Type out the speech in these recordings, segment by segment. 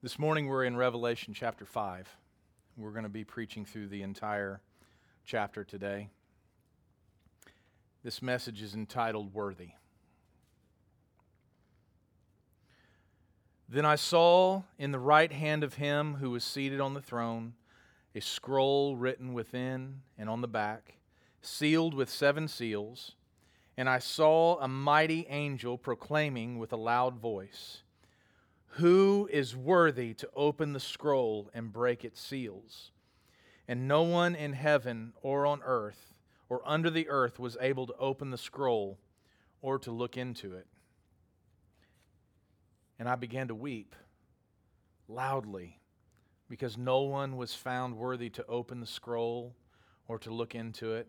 This morning we're in Revelation chapter 5. We're going to be preaching through the entire chapter today. This message is entitled, Worthy. Then I saw in the right hand of him who was seated on the throne a scroll written within and on the back, sealed with 7 seals. And I saw a mighty angel proclaiming with a loud voice, "Who is worthy to open the scroll and break its seals?" And no one in heaven or on earth or under the earth was able to open the scroll or to look into it. And I began to weep loudly because no one was found worthy to open the scroll or to look into it.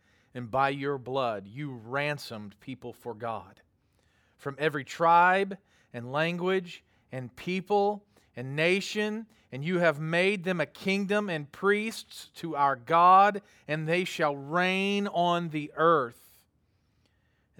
and by your blood you ransomed people for God, from every tribe and language and people and nation, and you have made them a kingdom and priests to our God, and they shall reign on the earth."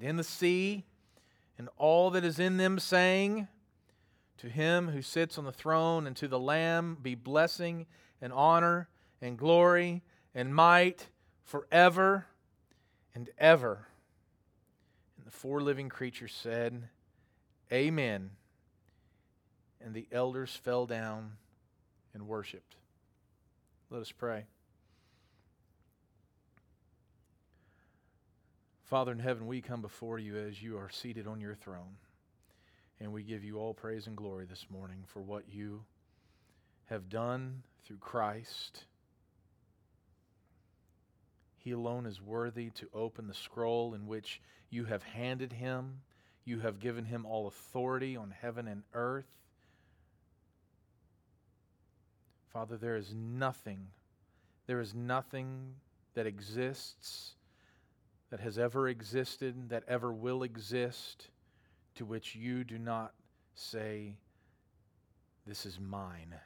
in the sea, and all that is in them, saying, "To him who sits on the throne and to the Lamb be blessing and honor and glory and might forever and ever." And the 4 living creatures said, "Amen." And the elders fell down and worshipped. Let us pray. Father in heaven, we come before you as you are seated on your throne, and we give you all praise and glory this morning for what you have done through Christ. He alone is worthy to open the scroll in which you have handed him. You have given him all authority on heaven and earth. Father, there is nothing that exists, that has ever existed, that ever will exist, to which you do not say, "This is mine."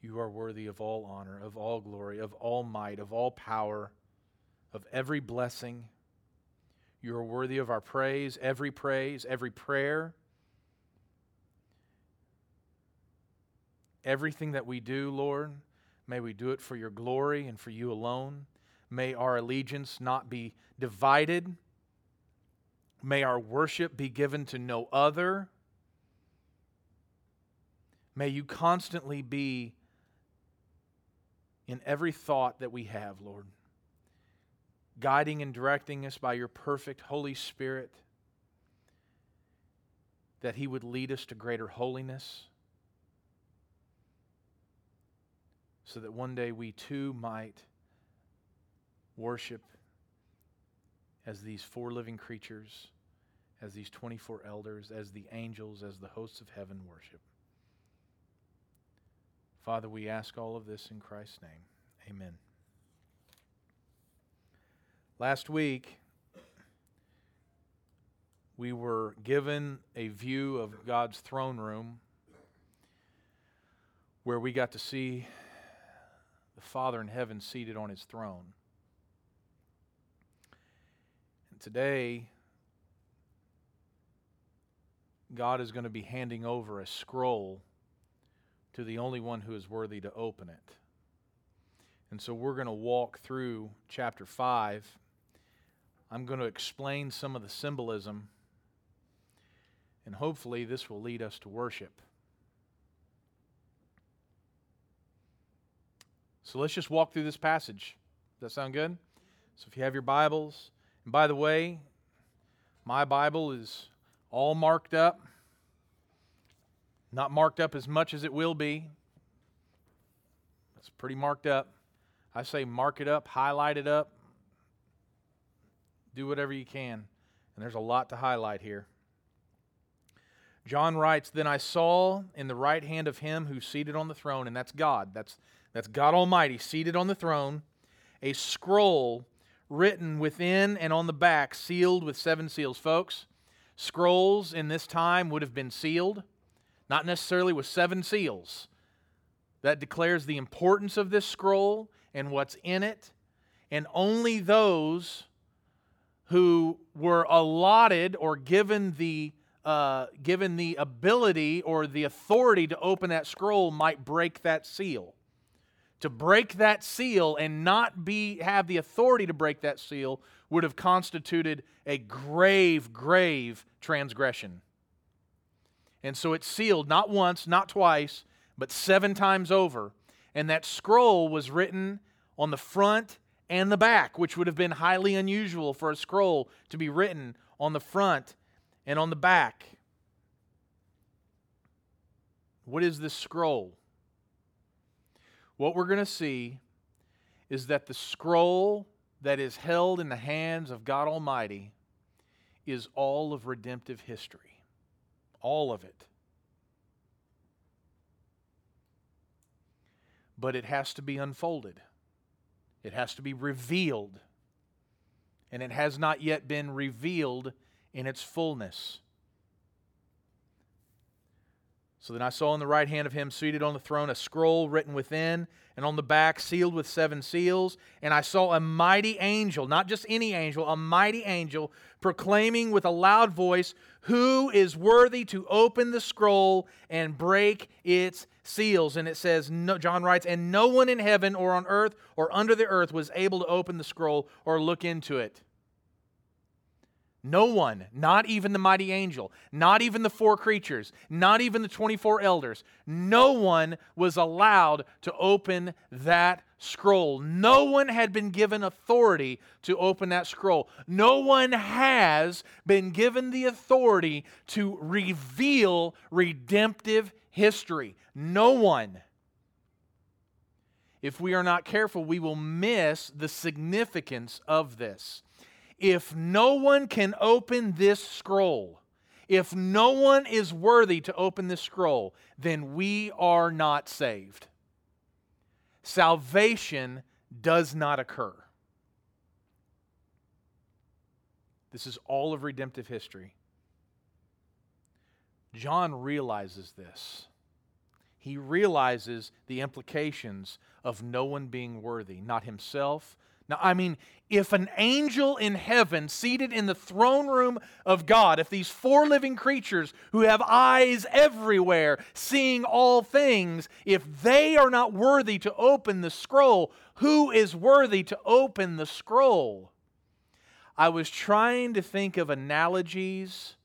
You are worthy of all honor, of all glory, of all might, of all power, of every blessing. You are worthy of our praise, every prayer. Everything that we do, Lord, may we do it for your glory and for you alone. May our allegiance not be divided. May our worship be given to no other. May you constantly be in every thought that we have, Lord, guiding and directing us by your perfect Holy Spirit, that he would lead us to greater holiness, so that one day we too might worship as these 4 living creatures, as these 24 elders, as the angels, as the hosts of heaven worship. Father, we ask all of this in Christ's name. Amen. Last week, we were given a view of God's throne room. where we got to see the Father in heaven seated on his throne. And today, God is going to be handing over a scroll to the only one who is worthy to open it. And so we're going to walk through chapter 5. I'm going to explain some of the symbolism, and hopefully this will lead us to worship. So let's just walk through this passage. Does that sound good? So if you have your Bibles, and by the way, my Bible is all marked up. Not marked up as much as it will be. It's pretty marked up. I say mark it up, highlight it up. Do whatever you can. And there's a lot to highlight here. John writes, "Then I saw in the right hand of him who seated on the throne," and that's God. That's God Almighty seated on the throne, "a scroll written within and on the back, sealed with 7 seals." Folks, scrolls in this time would have been sealed, not necessarily with 7 seals. That declares the importance of this scroll and what's in it. And only those who were allotted or given the ability or the authority to open that scroll might break that seal. To break that seal and not have the authority to break that seal would have constituted a grave, grave transgression. And so it's sealed not once, not twice, but 7 times over. And that scroll was written on the front and the back, which would have been highly unusual for a scroll to be written on the front and on the back. What is this scroll? What we're going to see is that the scroll that is held in the hands of God Almighty is all of redemptive history. All of it. But it has to be unfolded. It has to be revealed. And it has not yet been revealed in its fullness. So then I saw in the right hand of him seated on the throne a scroll written within and on the back, sealed with 7 seals. And I saw a mighty angel, not just any angel, a mighty angel, proclaiming with a loud voice, "Who is worthy to open the scroll and break its seals?" And it says, John writes, "And no one in heaven or on earth or under the earth was able to open the scroll or look into it." No one, not even the mighty angel, not even the 4 creatures, not even the 24 elders. No one was allowed to open that scroll. No one had been given authority to open that scroll. No one has been given the authority to reveal redemptive history. No one. If we are not careful, we will miss the significance of this. If no one can open this scroll, if no one is worthy to open this scroll, then we are not saved. Salvation does not occur. This is all of redemptive history. John realizes this. He realizes the implications of no one being worthy, not himself. Now, I mean, if an angel in heaven seated in the throne room of God, if these 4 living creatures who have eyes everywhere, seeing all things, if they are not worthy to open the scroll, who is worthy to open the scroll? I was trying to think of analogies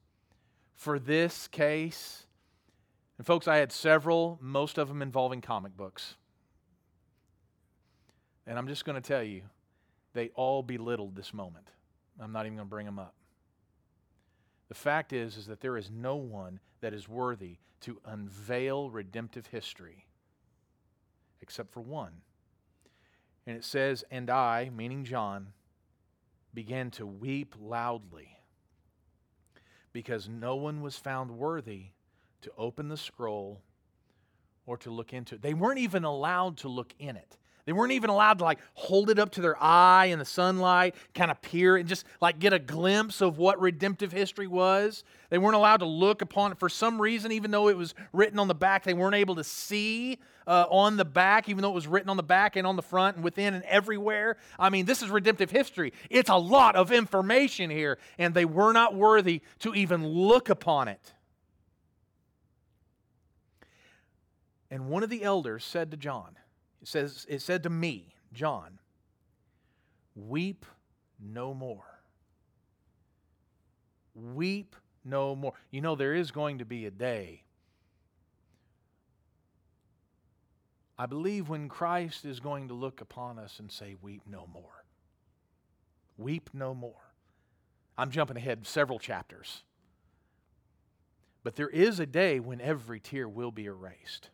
for this case. And folks, I had several, most of them involving comic books. And I'm just going to tell you, they all belittled this moment. I'm not even going to bring them up. The fact is that there is no one that is worthy to unveil redemptive history, except for one. And it says, "And I," meaning John, "began to weep loudly because no one was found worthy to open the scroll or to look into it." They weren't even allowed to look in it. They weren't even allowed to like hold it up to their eye in the sunlight, kind of peer and just like get a glimpse of what redemptive history was. They weren't allowed to look upon it for some reason, even though it was written on the back. They weren't able to see on the back, even though it was written on the back and on the front and within and everywhere. I mean, this is redemptive history. It's a lot of information here, and they were not worthy to even look upon it. And one of the elders said to John, it said to me, John, weep no more. Weep no more. You know, there is going to be a day. I believe when Christ is going to look upon us and say, weep no more. Weep no more. I'm jumping ahead several chapters. But there is a day when every tear will be erased.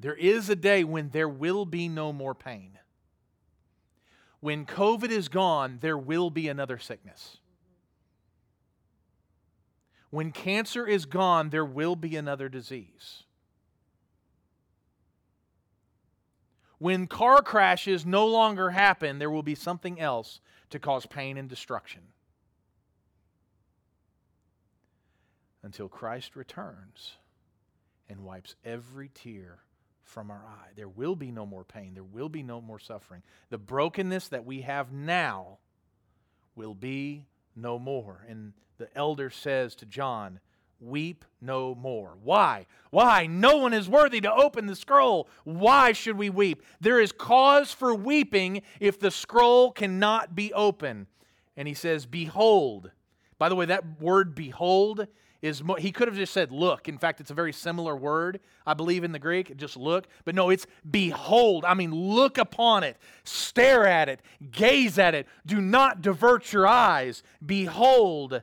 There is a day when there will be no more pain. When COVID is gone, there will be another sickness. When cancer is gone, there will be another disease. When car crashes no longer happen, there will be something else to cause pain and destruction. Until Christ returns and wipes every tear from our eye. There will be no more pain. There will be no more suffering. The brokenness that we have now will be no more. And the elder says to John, weep no more. Why? Why? No one is worthy to open the scroll. Why should we weep? There is cause for weeping if the scroll cannot be opened. And he says, behold. By the way, that word behold he could have just said look. In fact, it's a very similar word, I believe, in the Greek, just look. But no, it's behold. I mean, look upon it, stare at it, gaze at it. Do not divert your eyes. Behold,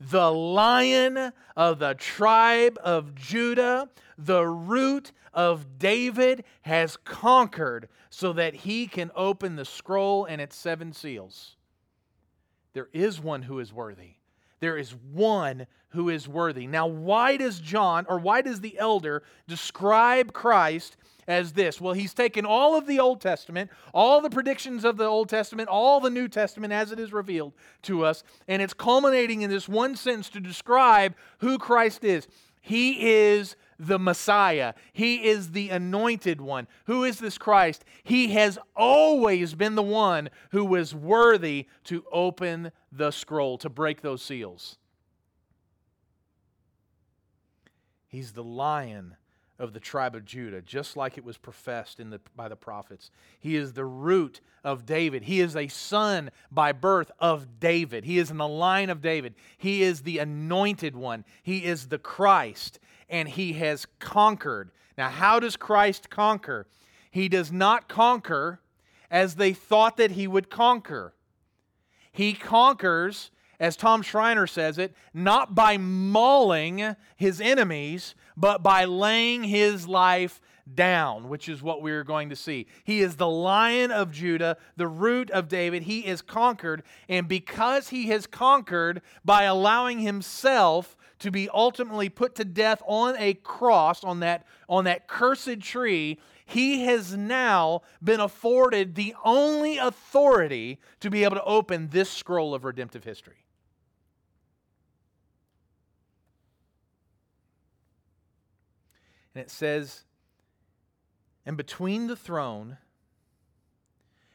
the Lion of the tribe of Judah, the Root of David, has conquered so that he can open the scroll and its seven seals. There is one who is worthy. There is one who is worthy. Now, why does John, or why does the elder describe Christ as this? Well, he's taken all of the Old Testament, all the predictions of the Old Testament, all the New Testament as it is revealed to us, and it's culminating in this one sentence to describe who Christ is. He is the Messiah. He is the anointed one. Who is this Christ? He has always been the one who was worthy to open the scroll, to break those seals. He's the Lion of the tribe of Judah, just like it was professed by the prophets. He is the Root of David. He is a son by birth of David. He is in the line of David. He is the anointed one. He is the Christ. And he has conquered. Now, how does Christ conquer? He does not conquer as they thought that he would conquer. He conquers, as Tom Schreiner says it, not by mauling his enemies, but by laying his life down, which is what we're going to see. He is the Lion of Judah, the Root of David. He is conquered, and because he has conquered by allowing himself to be ultimately put to death on a cross, on that cursed tree, he has now been afforded the only authority to be able to open this scroll of redemptive history. And it says, and between the throne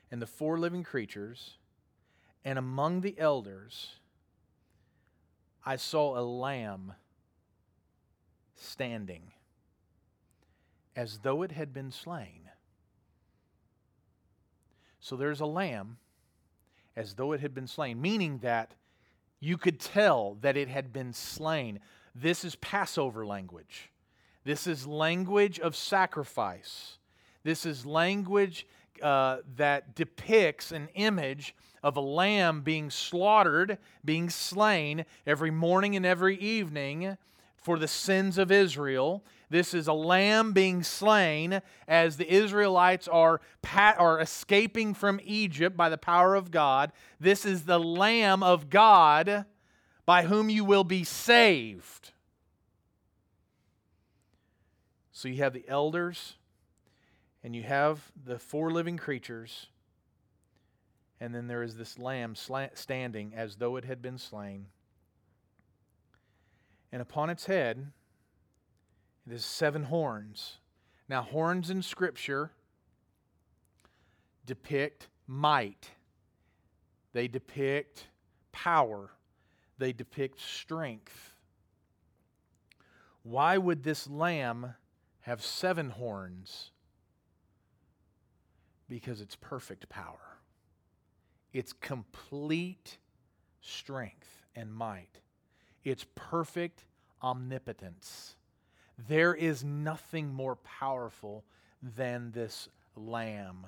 and the four living creatures and among the elders, I saw a lamb standing as though it had been slain. So there's a lamb as though it had been slain, meaning that you could tell that it had been slain. This is Passover language. This is language of sacrifice. This is language that depicts an image of a lamb being slaughtered, being slain every morning and every evening for the sins of Israel. This is a lamb being slain as the Israelites are escaping from Egypt by the power of God. This is the Lamb of God by whom you will be saved. So you have the elders And you have the four living creatures, and then there is this lamb standing as though it had been slain. And upon its head, it is seven horns. Now, horns in Scripture depict might. They depict power. They depict strength. Why would this lamb have seven horns? Because it's perfect power. It's complete strength and might. It's perfect omnipotence. There is nothing more powerful than this lamb.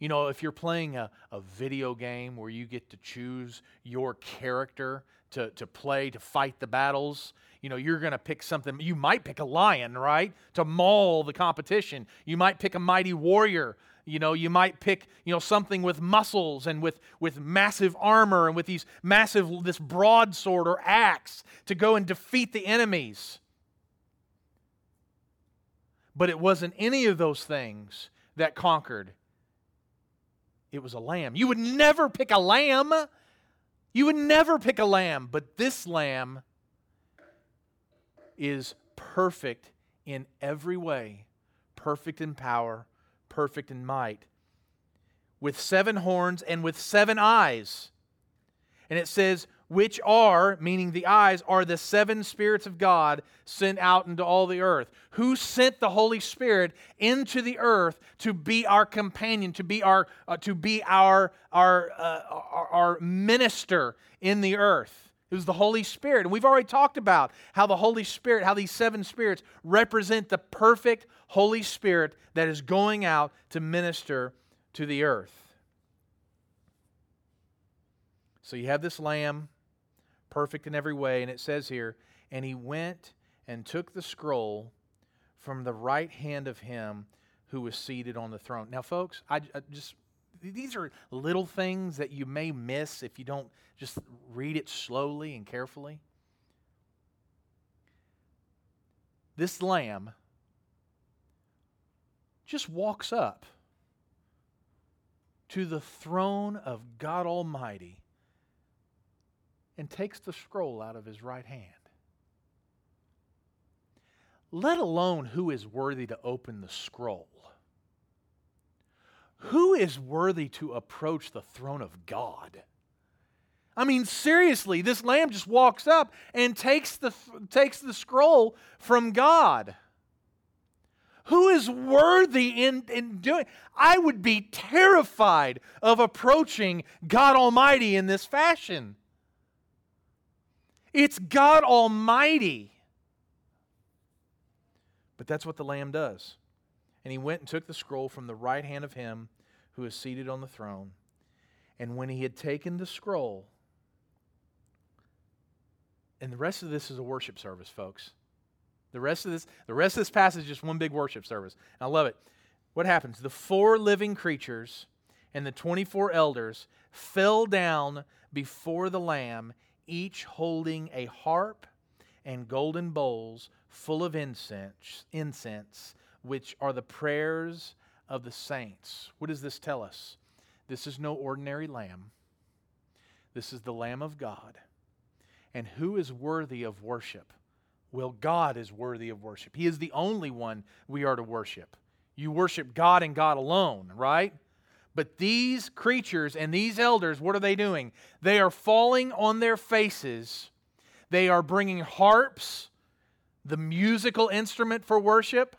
You know, if you're playing a video game where you get to choose your character to play, to fight the battles, you know, you're going to pick something. You might pick a lion, right, to maul the competition. You might pick a mighty warrior. You know, you might pick, you know, something with muscles and with massive armor and with these massive, this broadsword or axe to go and defeat the enemies. But it wasn't any of those things that conquered. It was a lamb. You would never pick a lamb. You would never pick a lamb. But this lamb is perfect in every way. Perfect in power. Perfect in might. With seven horns and with seven eyes. And it says, which are, meaning the eyes, are the seven spirits of God sent out into all the earth. Who sent the Holy Spirit into the earth to be our companion, to be our minister in the earth? It was the Holy Spirit. And we've already talked about how the Holy Spirit, how these seven spirits represent the perfect Holy Spirit that is going out to minister to the earth. So you have this lamb, perfect in every way, and it says here, and he went and took the scroll from the right hand of him who was seated on the throne. Now, folks, I just, these are little things that you may miss if you don't just read it slowly and carefully. This lamb just walks up to the throne of God Almighty and takes the scroll out of his right hand. Let alone who is worthy to open the scroll. Who is worthy to approach the throne of God? I mean, seriously, this lamb just walks up and takes the scroll from God. Who is worthy in doing? I would be terrified of approaching God Almighty in this fashion. It's God Almighty. But that's what the lamb does. And he went and took the scroll from the right hand of him who is seated on the throne. And when he had taken the scroll, and the rest of this is a worship service, folks. The rest of this passage is just one big worship service. And I love it. What happens? The four living creatures and the 24 elders fell down before the lamb, each holding a harp and golden bowls full of incense, which are the prayers of the saints. What does this tell us? This is no ordinary lamb. This is the Lamb of God. And who is worthy of worship? Well, God is worthy of worship. He is the only one we are to worship. You worship God and God alone, right? But these creatures and these elders, what are they doing? They are falling on their faces. They are bringing harps, the musical instrument for worship.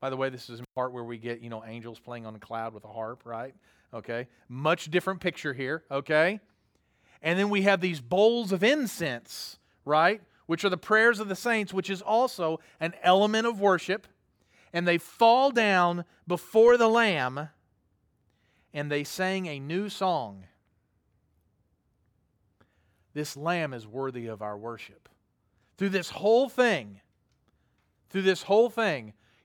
By the way, this is in part where we get, you know, angels playing on a cloud with a harp, right? Okay. Much different picture here, okay? And then we have these bowls of incense, right? Which are the prayers of the saints, which is also an element of worship. And they fall down before the Lamb, and they sang a new song. This lamb is worthy of our worship. Through this whole thing,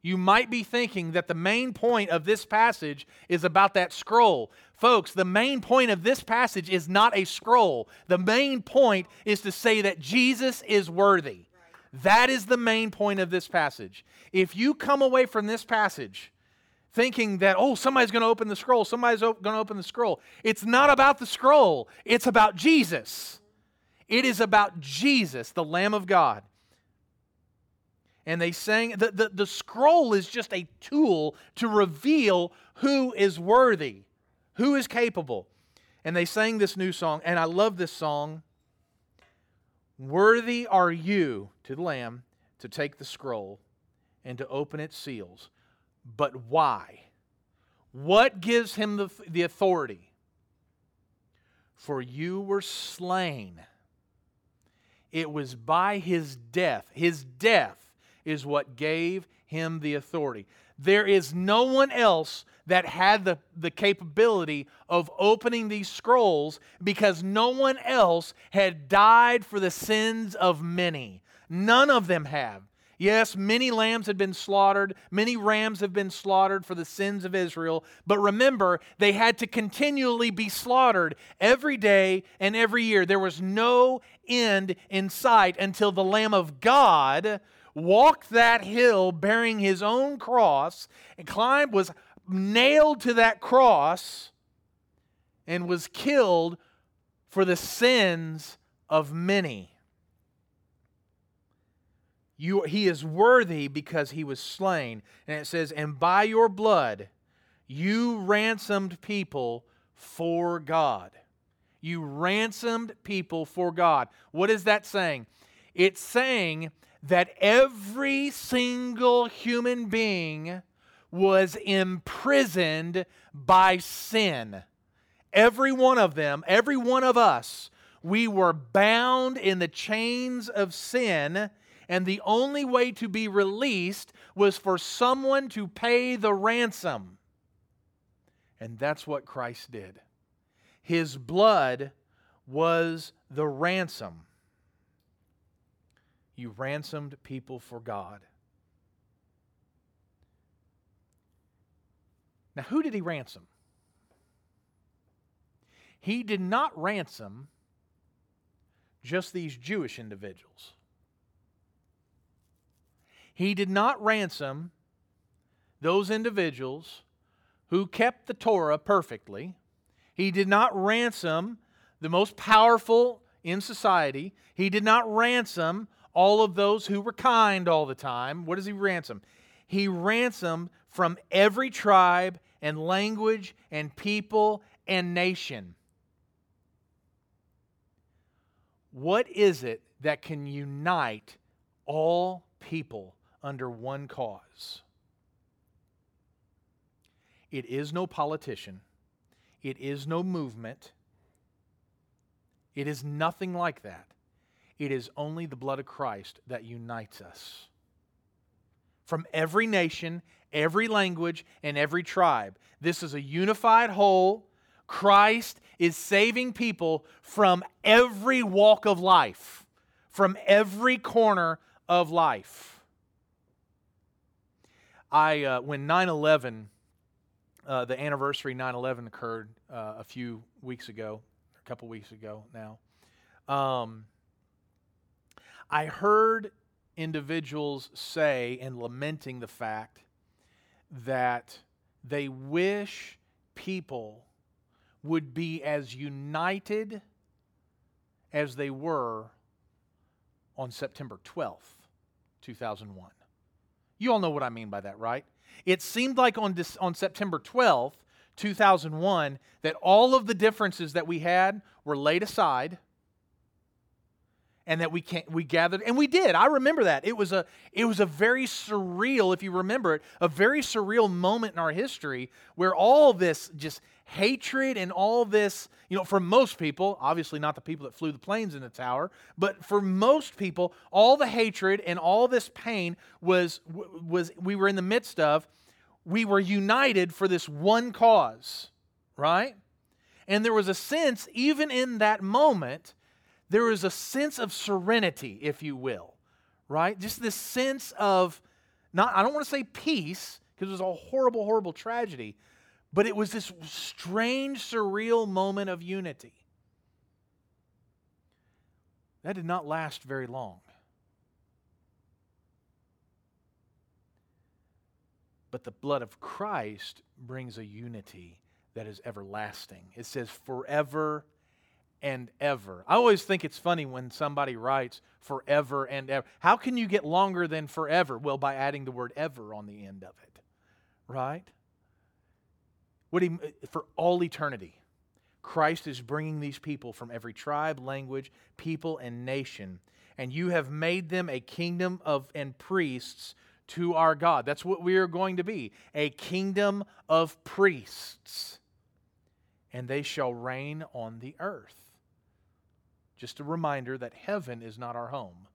you might be thinking that the main point of this passage is about that scroll. Folks, the main point of this passage is not a scroll. The main point is to say that Jesus is worthy. That is the main point of this passage. If you come away from this passage thinking that, oh, somebody's going to open the scroll. Somebody's going to open the scroll. It's not about the scroll. It's about Jesus. It is about Jesus, the Lamb of God. And they sang, the scroll is just a tool to reveal who is worthy, who is capable. And they sang this new song, and I love this song. Worthy are you, to the Lamb, to take the scroll and to open its seals. But why? What gives him the authority? For you were slain. It was by his death. His death is what gave him the authority. There is no one else that had the capability of opening these scrolls, because no one else had died for the sins of many. None of them have. Yes, many lambs had been slaughtered, many rams have been slaughtered for the sins of Israel, but remember, they had to continually be slaughtered every day and every year. There was no end in sight until the Lamb of God walked that hill bearing his own cross, and was nailed to that cross and was killed for the sins of many. He is worthy because he was slain. And it says, and by your blood you ransomed people for God. You ransomed people for God. What is that saying? It's saying that every single human being was imprisoned by sin. Every one of them, every one of us, we were bound in the chains of sin, and the only way to be released was for someone to pay the ransom. And that's what Christ did. His blood was the ransom. You ransomed people for God. Now, who did he ransom? He did not ransom just these Jewish individuals. He did not ransom those individuals who kept the Torah perfectly. He did not ransom the most powerful in society. He did not ransom all of those who were kind all the time. What does he ransom? He ransomed from every tribe and language and people and nation. What is it that can unite all people under one cause? It is no politician. It is no movement. It is nothing like that. It is only the blood of Christ that unites us. From every nation, every language, and every tribe. This is a unified whole. Christ is saving people from every walk of life, from every corner of life. When 9/11, the anniversary 9/11 occurred a couple weeks ago now, I heard individuals say and lamenting the fact that they wish people would be as united as they were on September 12th, 2001. You all know what I mean by that, right? It seemed like on September 12th, 2001, that all of the differences that we had were laid aside, and that we gathered, and we did. I remember that. It was a very surreal, if you remember it, a very surreal moment in our history where all this just hatred and all this, for most people, obviously not the people that flew the planes in the tower, but for most people, all the hatred and all this pain was we were in the midst of. We were united for this one cause, right? And there was a sense, even in that moment, there is a sense of serenity, if you will, right? Just this sense of, I don't want to say peace, because it was a horrible, horrible tragedy, but it was this strange, surreal moment of unity. That did not last very long. But the blood of Christ brings a unity that is everlasting. It says forever and ever. I always think it's funny when somebody writes forever and ever. How can you get longer than forever? Well, by adding the word ever on the end of it, right? For all eternity, Christ is bringing these people from every tribe, language, people, and nation, and you have made them a kingdom of and priests to our God. That's what we are going to be, a kingdom of priests, and they shall reign on the earth. Just a reminder that heaven is not our home,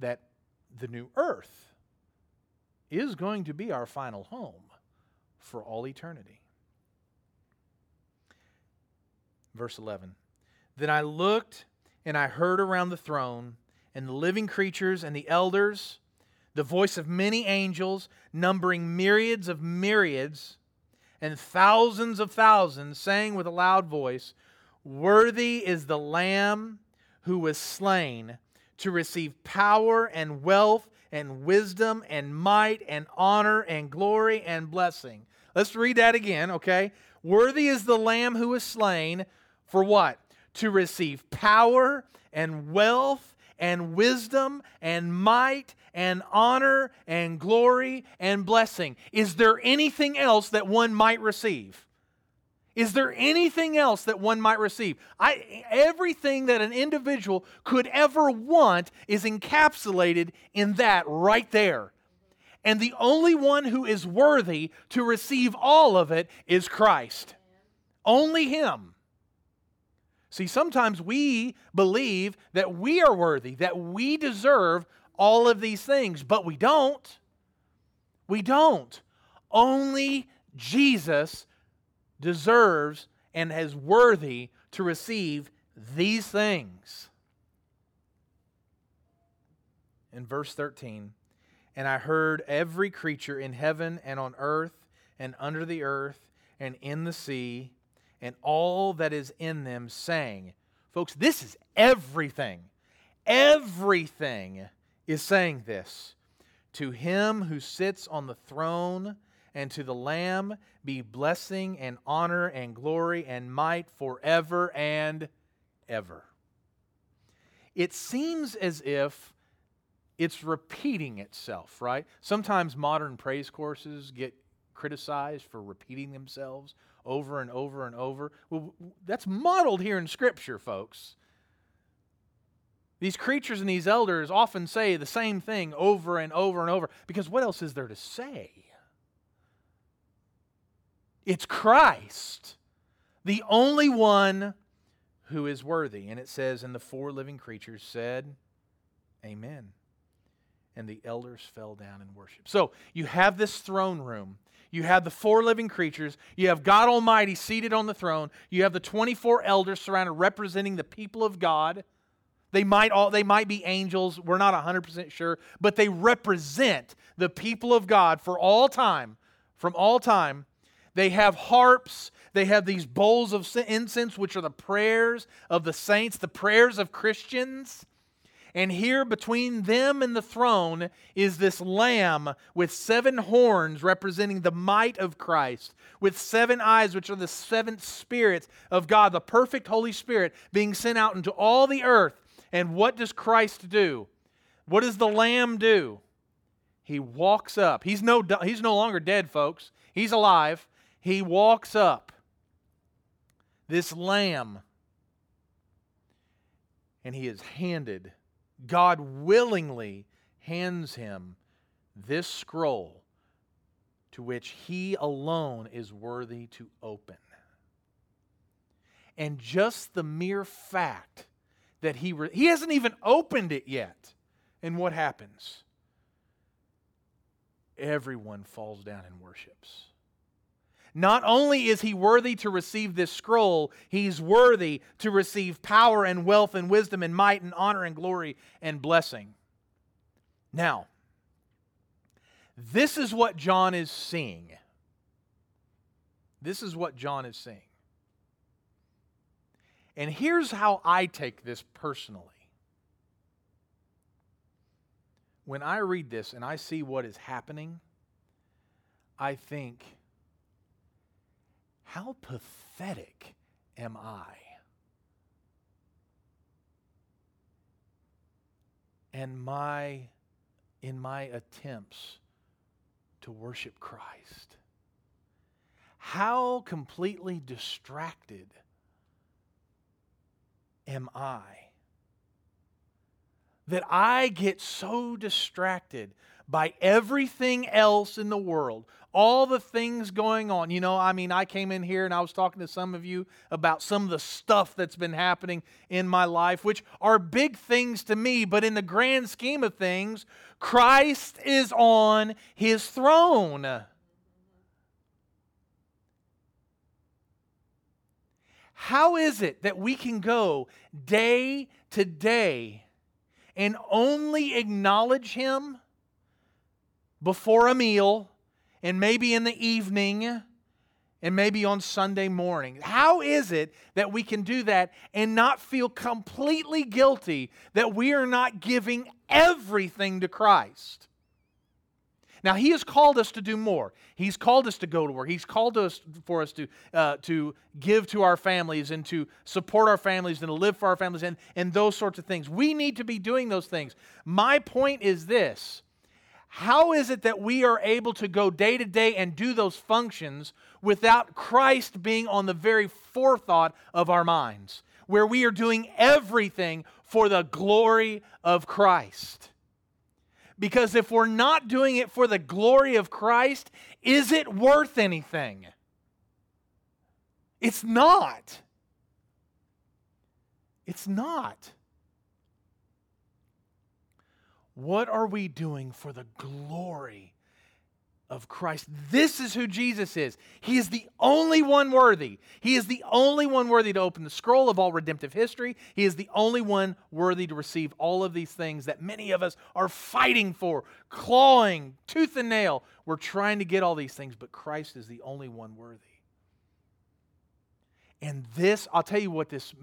that the new earth is going to be our final home for all eternity. Verse 11, then I looked and I heard around the throne and the living creatures and the elders, the voice of many angels, numbering myriads of myriads and thousands of thousands, saying with a loud voice, worthy is the Lamb who was slain to receive power and wealth and wisdom and might and honor and glory and blessing. Let's read that again, okay? Worthy is the Lamb who was slain for what? To receive power and wealth and wisdom and might and honor and glory and blessing. Is there anything else that one might receive? Is there anything else that one might receive? Everything that an individual could ever want is encapsulated in that right there. And the only one who is worthy to receive all of it is Christ. Only Him. See, sometimes we believe that we are worthy, that we deserve all of these things, but we don't. We don't. Only Jesus deserves and is worthy to receive these things. In verse 13, and I heard every creature in heaven and on earth and under the earth and in the sea and all that is in them saying, folks, this is everything. Everything is saying this. To Him who sits on the throne and to the Lamb be blessing and honor and glory and might forever and ever. It seems as if it's repeating itself, right? Sometimes modern praise courses get criticized for repeating themselves over and over and over. Well, that's modeled here in Scripture, folks. These creatures and these elders often say the same thing over and over and over, because what else is there to say? It's Christ, the only one who is worthy. And it says, and the four living creatures said, Amen. And the elders fell down and worshiped. So you have this throne room. You have the four living creatures. You have God Almighty seated on the throne. You have the 24 elders surrounded, representing the people of God. They might be angels. We're not 100% sure. But they represent the people of God for all time. From all time. They have harps. They have these bowls of incense, which are the prayers of the saints, the prayers of Christians. And here between them and the throne is this Lamb with seven horns representing the might of Christ, with seven eyes, which are the seven spirits of God, the perfect Holy Spirit being sent out into all the earth. And what does Christ do? What does the Lamb do? He walks up. He's no longer dead, folks. He's alive. He walks up. This Lamb. And he is handed. God willingly hands him this scroll to which he alone is worthy to open. And just the mere fact that he hasn't even opened it yet. And what happens? Everyone falls down and worships. Not only is he worthy to receive this scroll, he's worthy to receive power and wealth and wisdom and might and honor and glory and blessing. Now, this is what John is seeing. This is what John is seeing. And here's how I take this personally. When I read this and I see what is happening, I think, how pathetic am I? And in my attempts to worship Christ, how completely distracted am I? That I get so distracted by everything else in the world, all the things going on. You know, I mean, I came in here and I was talking to some of you about some of the stuff that's been happening in my life, which are big things to me, but in the grand scheme of things, Christ is on his throne. How is it that we can go day to day and only acknowledge him before a meal, and maybe in the evening, and maybe on Sunday morning? How is it that we can do that and not feel completely guilty that we are not giving everything to Christ? Now, he has called us to do more. He's called us to go to work. He's called us for us to give to our families and to support our families and to live for our families and those sorts of things. We need to be doing those things. My point is this. How is it that we are able to go day to day and do those functions without Christ being on the very forethought of our minds, where we are doing everything for the glory of Christ? Because if we're not doing it for the glory of Christ, is it worth anything? It's not. It's not. What are we doing for the glory of Christ? This is who Jesus is. He is the only one worthy. He is the only one worthy to open the scroll of all redemptive history. He is the only one worthy to receive all of these things that many of us are fighting for, clawing, tooth and nail. We're trying to get all these things, but Christ is the only one worthy. And this, I'll tell you what this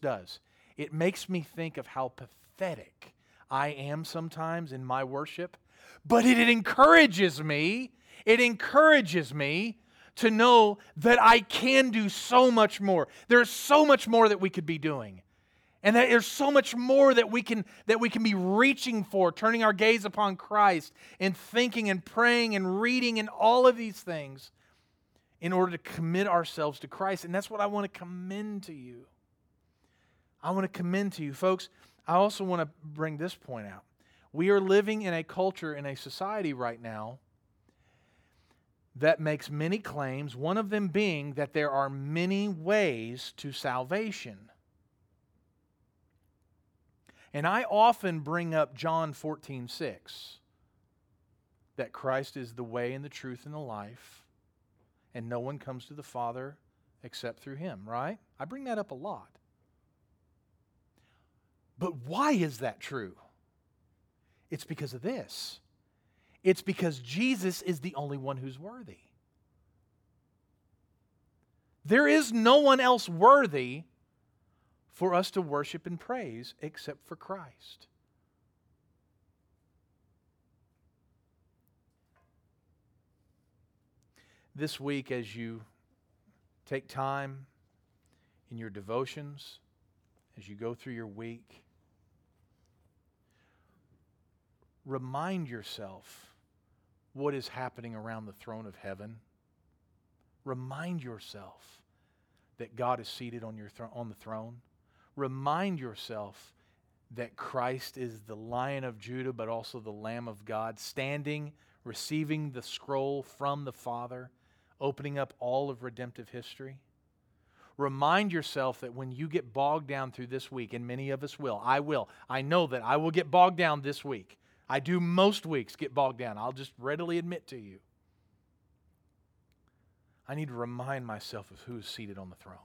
does. It makes me think of how pathetic I am sometimes in my worship, but it encourages me to know that I can do so much more. There's so much more that we could be doing, and that there's so much more that we can be reaching for, turning our gaze upon Christ and thinking and praying and reading and all of these things in order to commit ourselves to Christ. And that's what I want to commend to you. I want to commend to you, folks. I also want to bring this point out. We are living in a culture, in a society right now that makes many claims, one of them being that there are many ways to salvation. And I often bring up John 14:6, that Christ is the way and the truth and the life, and no one comes to the Father except through him, right? I bring that up a lot. But why is that true? It's because of this. It's because Jesus is the only one who's worthy. There is no one else worthy for us to worship and praise except for Christ. This week, as you take time in your devotions, as you go through your week, remind yourself what is happening around the throne of heaven. Remind yourself that God is seated on on the throne. Remind yourself that Christ is the Lion of Judah, but also the Lamb of God, standing, receiving the scroll from the Father, opening up all of redemptive history. Remind yourself that when you get bogged down through this week, and many of us will, I will. I know that I will get bogged down this week. I do most weeks get bogged down. I'll just readily admit to you. I need to remind myself of who is seated on the throne.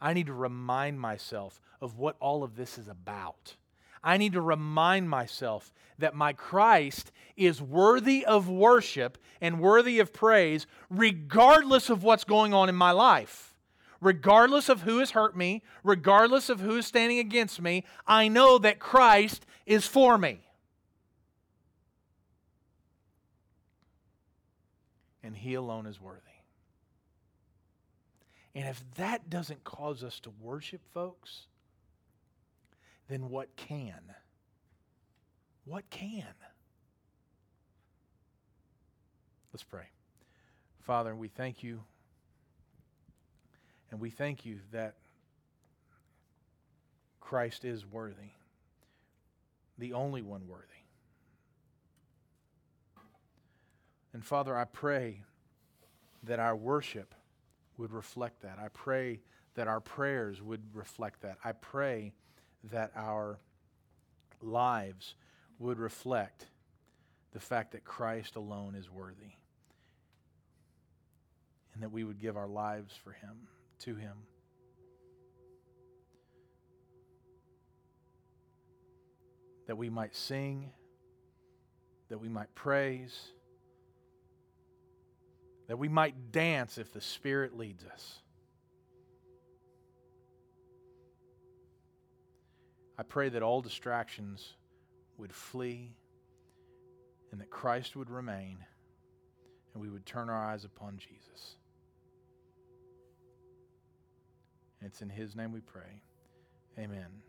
I need to remind myself of what all of this is about. I need to remind myself that my Christ is worthy of worship and worthy of praise regardless of what's going on in my life. Regardless of who has hurt me, regardless of who is standing against me, I know that Christ is for me. and He alone is worthy. And if that doesn't cause us to worship, folks, then what can? What can? Let's pray. Father, we thank you. And we thank you that Christ is worthy, the only one worthy. And Father, I pray that our worship would reflect that. I pray that our prayers would reflect that. I pray that our lives would reflect the fact that Christ alone is worthy, and that we would give our lives for Him, to Him. That we might sing, that we might praise, that we might dance if the Spirit leads us. I pray that all distractions would flee and that Christ would remain, and we would turn our eyes upon Jesus. And it's in His name we pray. Amen.